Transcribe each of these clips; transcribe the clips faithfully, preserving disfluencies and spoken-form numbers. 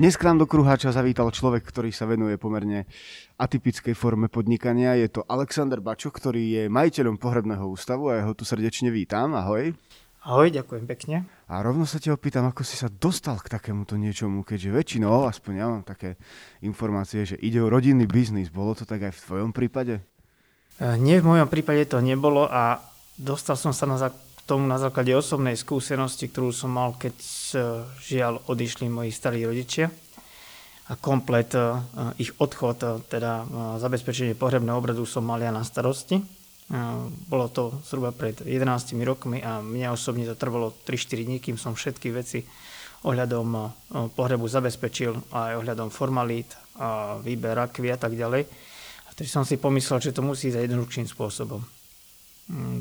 Dnes k nám do Kruháča zavítal človek, ktorý sa venuje pomerne atypickej forme podnikania. Je to Alexander Bačuk, ktorý je majiteľom pohrebného ústavu a ja ho tu srdečne vítam. Ahoj. Ahoj, ďakujem pekne. A rovno sa ťa opýtam, ako si sa dostal k takémuto niečomu, keďže väčšinou, aspoň ja mám také informácie, že ide o rodinný biznis. Bolo to tak aj v tvojom prípade? Nie, v mojom prípade to nebolo a dostal som sa na zá... tomu na základe osobnej skúsenosti, ktorú som mal, keď žiaľ odišli moji starí rodičia a komplet ich odchod, teda zabezpečenie pohrebného obradu som mal ja na starosti. Bolo to zhruba pred jedenástimi rokmi a mňa osobne to trvalo tri štyri dní, kým som všetky veci ohľadom pohrebu zabezpečil a aj ohľadom formalít, a výber rakvy a tak ďalej. A vtedy som si pomyslel, že to musí ísť aj jednoduchším spôsobom.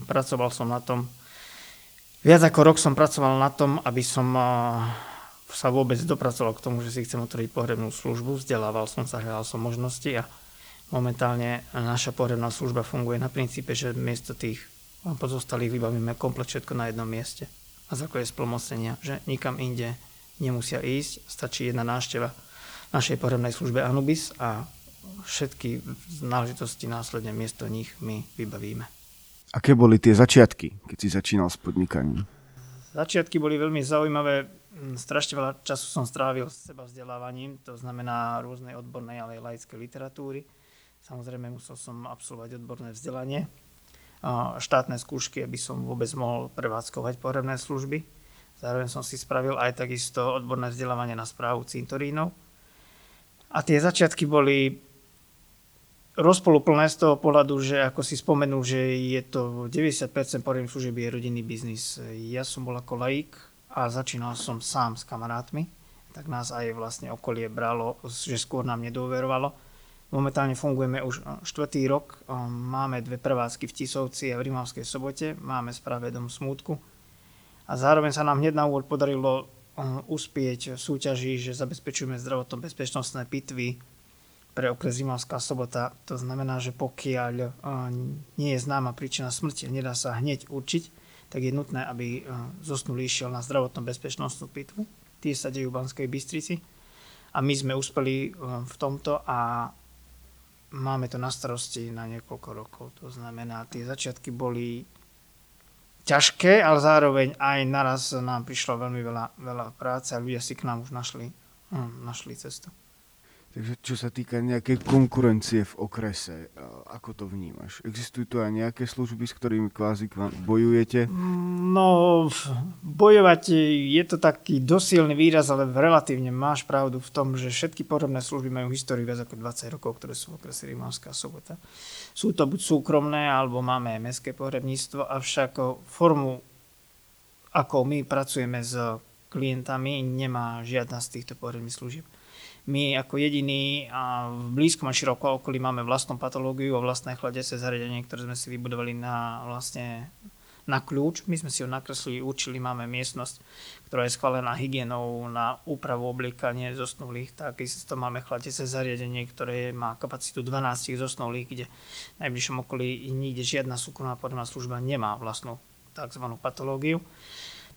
Pracoval som na tom Viac ako rok som pracoval na tom, aby som sa vôbec dopracoval k tomu, že si chcem otvoriť pohrebnú službu. Vzdelával som sa, hľadal som možnosti a momentálne naša pohrebná služba funguje na princípe, že miesto tých pozostalých vybavíme komplet všetko na jednom mieste. Na základe splnomocnenia, že nikam inde nemusia ísť, stačí jedna návšteva našej pohrebnej službe Anubis a všetky náležitosti následne miesto nich my vybavíme. Aké boli tie začiatky, keď si začínal s podnikaním? Začiatky boli veľmi zaujímavé. Strašne veľa času som strávil s seba vzdelávaním, to znamená rôznej odbornej, ale aj laickej literatúry. Samozrejme musel som absolvovať odborné vzdelanie, štátne skúšky, aby som vôbec mohol prevádzkovať pohrebné služby. Zároveň som si spravil aj takisto odborné vzdelávanie na správu cintorínov. A tie začiatky boli rozpoluplné z toho pohľadu, že ako si spomenul, že je to deväťdesiat percent pohrebných služieb je rodinný biznis. Ja som bol ako laik a začínal som sám s kamarátmi, tak nás aj vlastne okolie bralo, že skôr nám nedôverovalo. Momentálne fungujeme už štvrtý rok, máme dve prevádzky v Tisovci a v Rimavskej Sobote, máme Správe dom smútku a zároveň sa nám hneď na úvod podarilo uspieť v súťaži, že zabezpečujeme zdravotno bezpečnostné pitvy pre okres Rimavská Sobota. To znamená, že pokiaľ nie je známa príčina smrti, nedá sa hneď určiť, tak je nutné, aby zosnulý išiel na zdravotnú bezpečnostnú pitvu. Tie sa dejú v Banskej Bystrici a my sme uspeli v tomto a máme to na starosti na niekoľko rokov. To znamená, tie začiatky boli ťažké, ale zároveň aj naraz nám prišlo veľmi veľa, veľa práce a ľudia si k nám už našli, našli cestu. Takže čo sa týka nejakej konkurencie v okrese, ako to vnímaš? Existujú tu aj nejaké služby, s ktorými kvázi bojujete? No, bojovať je to taký dosilný výraz, ale relatívne máš pravdu v tom, že všetky pohrebné služby majú históriu viac ako dvadsať rokov, ktoré sú v okrese Rimavská Sobota. Sú to buď súkromné, alebo máme aj mestské pohrebníctvo, avšak formu, ako my pracujeme s klientami, nemá žiadna z týchto pohrebných služieb. My ako jediní a v blízkom a širokom okolí máme vlastnú patológiu a vlastné chladiace zariadenie, ktoré sme si vybudovali na, vlastne, na kľúč. My sme si ho nakreslili, určili, máme miestnosť, ktorá je schválená hygienou na úpravu obliekanie zosnulých. Takisto máme chladiace zariadenie, ktoré má kapacitu dvanásť zosnulých, kde v najbližšom okolí nikde žiadna súkromná pohrebná služba nemá vlastnú tzv. Patológiu.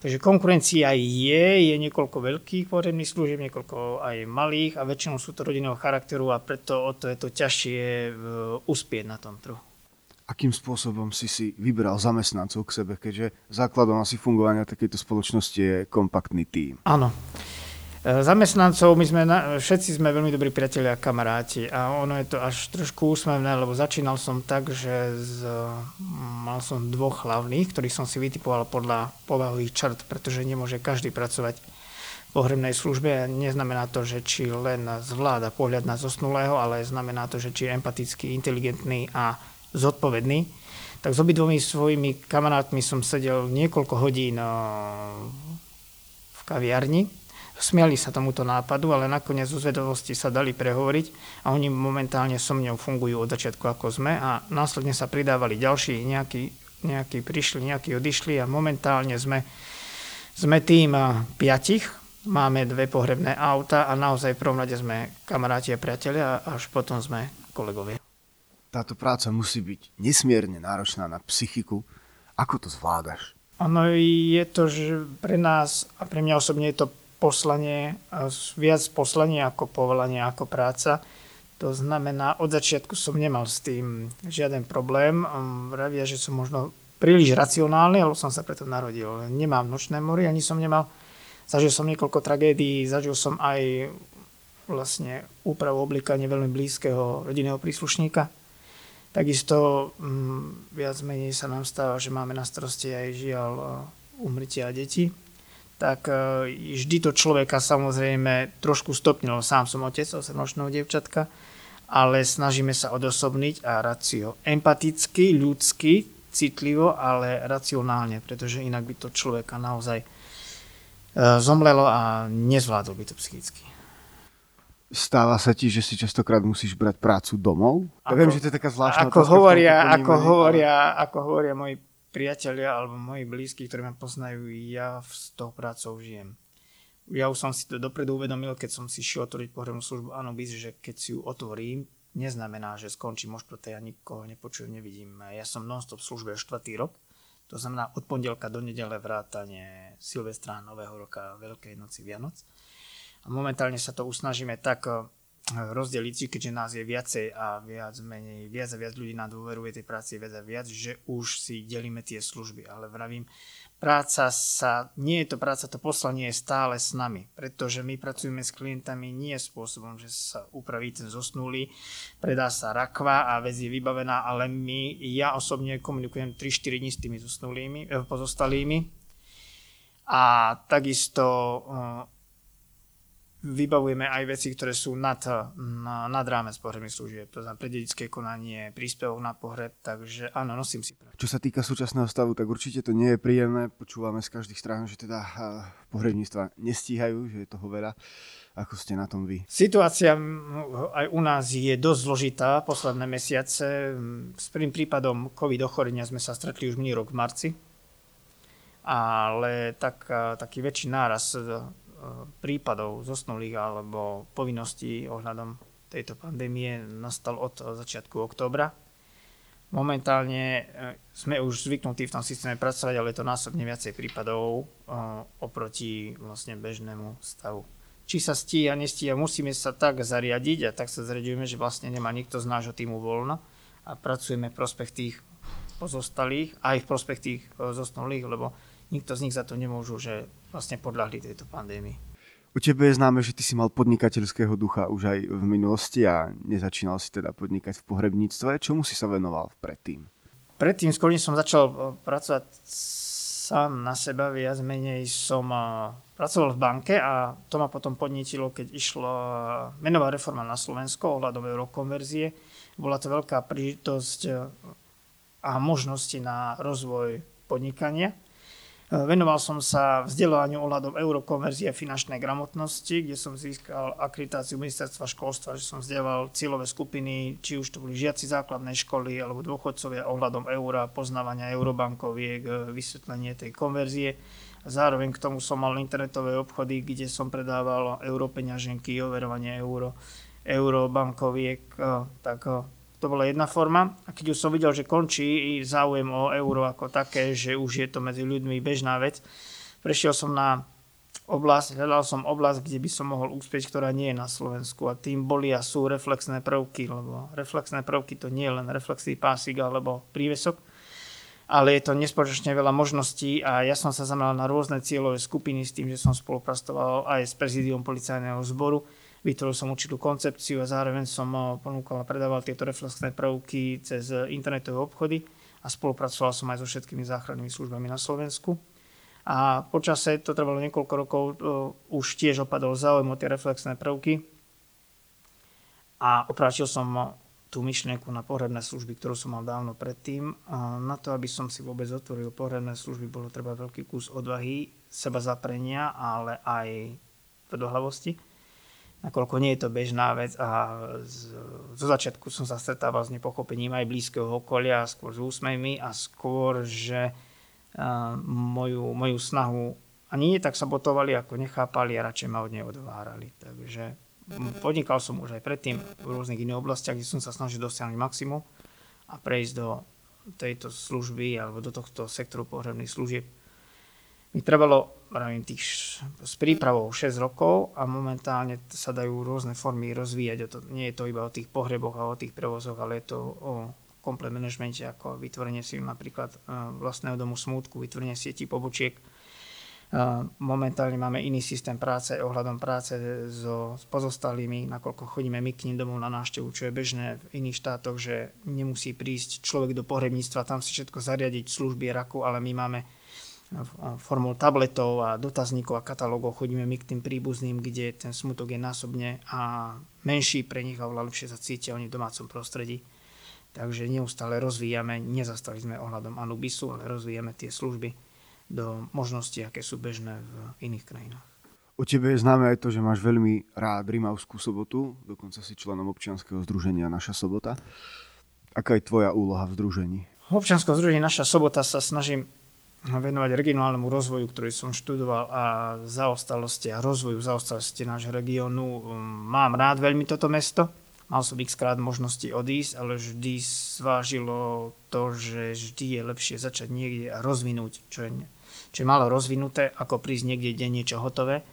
Takže konkurencia je, je niekoľko veľkých pohrebných služieb, niekoľko aj malých a väčšinou sú to rodinného charakteru a preto o to je to ťažšie uspieť na tom trhu. Akým spôsobom si si vyberal zamestnancov k sebe, keďže základom asi fungovania takejto spoločnosti je kompaktný tím? Áno. Zamestnancov, my sme, všetci sme veľmi dobrí priatelia a kamaráti a ono je to až trošku úsmevné, lebo začínal som tak, že z, mal som dvoch hlavných, ktorých som si vytipoval podľa povahových črt, pretože nemôže každý pracovať v pohrebnej službe. Neznamená to, že či len zvláda pohľad na zosnulého, ale znamená to, že či je empatický, inteligentný a zodpovedný. Tak s obidvomi svojimi kamarátmi som sedel niekoľko hodín v kaviarni. Smiali sa tomuto nápadu, ale nakoniec zo zvedovosti sa dali prehovoriť a oni momentálne so mňou fungujú od začiatku ako sme a následne sa pridávali ďalší, nejakí, nejakí prišli, nejakí odišli a momentálne sme, sme tým piatich, máme dve pohrebné auta a naozaj v prvom rade sme kamaráti a priatelia a až potom sme kolegovia. Táto práca musí byť nesmierne náročná na psychiku. Ako to zvládaš? Ono je to, že pre nás a pre mňa osobne je to poslanie, viac poslanie ako povolanie, ako práca. To znamená, od začiatku som nemal s tým žiaden problém. Vravia, že som možno príliš racionálny, lebo som sa preto narodil. Nemám nočné mory, ani som nemal. Zažil som niekoľko tragédií, zažil som aj vlastne úpravu oblíkania veľmi blízkeho rodinného príslušníka. Takisto m, viac menej sa nám stáva, že máme na starosti aj žiaľ umrtia detí. Tak e, vždy to človeka samozrejme trošku stopnilo. Sám som otec osemročného dievčatka, ale snažíme sa odosobniť a racio. Empaticky, ľudsky, citlivo, ale racionálne, pretože inak by to človeka naozaj zomlelo a nezvládol by to psychicky. Stáva sa ti, že si častokrát musíš brať prácu domov? Ako, ja viem, že to je taká zvláštna ako otázka. Hovoria, ako, hovoria, ako hovoria moji priatelia alebo moji blízki, ktorí ma poznajú, ja s tou prácou žijem. Ja už som si to dopredu uvedomil, keď som si šiel otvoriť pohrebnú službu Anubis, že keď si ju otvorím, neznamená, že skončím už proto, ja nikoho nepočujem, nevidím. Ja som non-stop v službe štvrtý rok. To znamená od pondelka do nedele vrátane Silvestra, Nového roka, Veľkej noci, Vianoc. A momentálne sa to usnažíme tak rozdeliť, keďže nás je viacej a viac menej, viac a viac ľudí nám dôveruje tej práci, viac a viac, že už si delíme tie služby. Ale vravím, práca sa, nie je to práca, to poslanie je stále s nami, pretože my pracujeme s klientami nie spôsobom, že sa upraví ten zosnulý, predá sa rakva a vec je vybavená, ale my, ja osobne komunikujem tri štyri dní s tými zosnulými, pozostalými a takisto vybavujeme aj veci, ktoré sú nad, nad rámec pohrebných služieb, to znamená predetické konanie, príspevok na pohreb, takže áno, nosím si prácu. Čo sa týka súčasného stavu, tak určite to nie je príjemné. Počúvame z každých strán, že teda pohrebníctva nestíhajú, že je toho veľa. Ako ste na tom vy? Situácia aj u nás je dosť zložitá posledné mesiace. S prvým prípadom COVID ochorenia sme sa stretli už minulý rok v marci, ale tak, taký väčší náraz prípadov zosnulých alebo povinností ohľadom tejto pandémie nastal od začiatku októbra. Momentálne sme už zvyknutí v tom systéme pracovať, ale je to násobne viacej prípadov oproti vlastne bežnému stavu. Či sa stíha, nestíha, musíme sa tak zariadiť a tak sa zariadujeme, že vlastne nemá nikto z nášho týmu voľno a pracujeme v prospech tých pozostalých aj v prospech tých zosnulých, lebo nikto z nich za to nemôžu, že vlastne podľahli tejto pandémii. U tebe je známe, že ty si mal podnikateľského ducha už aj v minulosti a nezačínal si teda podnikať v pohrebníctve. Čomu si sa venoval predtým? Predtým, skôr som začal pracovať sám na seba, viac menej som pracoval v banke a to ma potom podnítilo, keď išla menová reforma na Slovensko ohľadom eurokonverzie. Bola to veľká príležitosť a možnosti na rozvoj podnikania. Venoval som sa vzdelávaniu ohľadom eurokonverzie a finančnej gramotnosti, kde som získal akreditáciu ministerstva školstva, že som vzdelával cieľové skupiny, či už to boli žiaci základnej školy alebo dôchodcovia ohľadom eura, poznávania eurobankoviek, vysvetlenie tej konverzie. Zároveň k tomu som mal internetové obchody, kde som predával europeňaženky, overovanie euro, eurobankoviek, tak. To bola jedna forma a keď už som videl, že končí záujem o euro ako také, že už je to medzi ľuďmi bežná vec, prešiel som na oblasť, hľadal som oblasť, kde by som mohol úspieť, ktorá nie je na Slovensku a tým boli a sú reflexné prvky, lebo reflexné prvky to nie je len reflexný pásik alebo prívesok, ale je to nespočetne veľa možností a ja som sa zameral na rôzne cieľové skupiny s tým, že som spolupracoval aj s prezidium policajného zboru. Vytvoril som určitú koncepciu a zároveň som ponúkal a predával tieto reflexné prvky cez internetové obchody a spolupracoval som aj so všetkými záchrannými službami na Slovensku. A počase, to trvalo niekoľko rokov, už tiež opadol záujem o tie reflexné prvky a opráčil som tú myšlienku na pohrebné služby, ktorú som mal dávno predtým. A na to, aby som si vôbec otvoril pohrebné služby, bolo treba veľký kus odvahy, sebazaprenia, ale aj tvrdohlavosti. Nakoľko nie je to bežná vec a z, zo začiatku som sa stretával s nepochopením aj blízkeho okolia, skôr s úsmevmi a skôr, že uh, moju, moju snahu ani nie tak sabotovali, ako nechápali a radšej ma od nej odvárali. Takže podnikal som už aj predtým v rôznych iných oblastiach, kde som sa snažil dosiahnuť maximum a prejsť do tejto služby alebo do tohto sektoru pohrebných služieb. Mi trvalo s prípravou šesť rokov a momentálne sa dajú rôzne formy rozvíjať. Nie je to iba o tých pohreboch a o tých prevozoch, ale je to o komplet manažmente, ako vytvorenie si napríklad vlastného domu smútku, vytvorenie sieti pobočiek. Momentálne máme iný systém práce ohľadom práce so pozostalými, nakoľko chodíme my k nim domov na návštevu, čo je bežné v iných štátoch, že nemusí prísť človek do pohrebníctva, tam si všetko zariadiť, služby, raku, ale my máme formou tabletov a dotazníkov a katalógov, chodíme my k tým príbuzným, kde ten smutok je násobne a menší pre nich a oveľa lepšie sa cítia oni v domácom prostredí. Takže neustále rozvíjame, nezastali sme ohľadom Anubisu, ale rozvíjame tie služby do možností, aké sú bežné v iných krajinách. O tebe je známe aj to, že máš veľmi rád Rimavskú sobotu, dokonca si členom občianskeho združenia Naša sobota. Aká je tvoja úloha v združení? V občianskom združení Naša sobota sa snažím venovať regionálnemu rozvoju, ktorý som študoval, a zaostalosti a rozvoju zaostalosti nášho regiónu. Mám rád veľmi toto mesto. Mal som x-krát možnosti odísť, ale vždy zvážilo to, že vždy je lepšie začať niekde a rozvinúť, čo je, čo je malo rozvinuté, ako prísť niekde, kde je niečo hotové.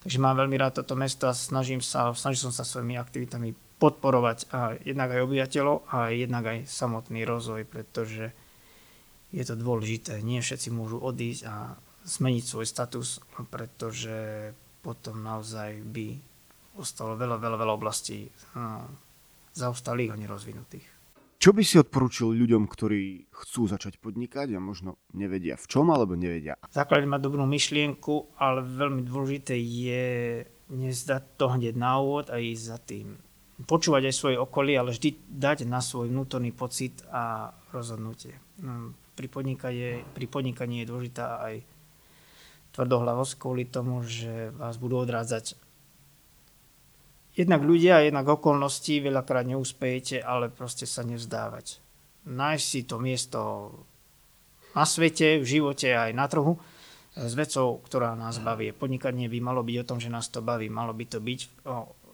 Takže mám veľmi rád toto mesto a snažím sa, snažil som sa svojimi aktivitami podporovať a jednak aj obyvateľov a jednak aj samotný rozvoj, pretože je to dôležité. Nie všetci môžu odísť a zmeniť svoj status, pretože potom naozaj by ostalo veľa, veľa, veľa oblastí no, zaostalých a nerozvinutých. Čo by si odporúčil ľuďom, ktorí chcú začať podnikať a možno nevedia v čom, alebo nevedia? Základ má dobrú myšlienku, ale veľmi dôležité je nezdať to hneď na úvod a ísť za tým. Počúvať aj svoje okolie, ale vždy dať na svoj vnútorný pocit a rozhodnutie. Pri podnikaní, pri podnikaní je dôležitá aj tvrdohlavosť kvôli tomu, že vás budú odrádzať jednak ľudia, jednak okolnosti, veľakrát neúspejete, ale proste sa nevzdávať. Nájsť si to miesto na svete, v živote aj na trhu s vecou, ktorá nás baví. Podnikanie by malo byť o tom, že nás to baví. Malo by to byť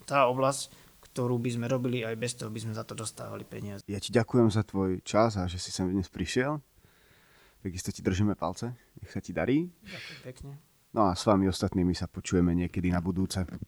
tá oblasť, ktorú by sme robili aj bez toho, by sme za to dostávali peniaze. Ja ti ďakujem za tvoj čas a že si sem dnes prišiel. Takisto ti držíme palce, nech sa ti darí. Ďakujem pekne. No a s vami ostatnými sa počujeme niekedy na budúce.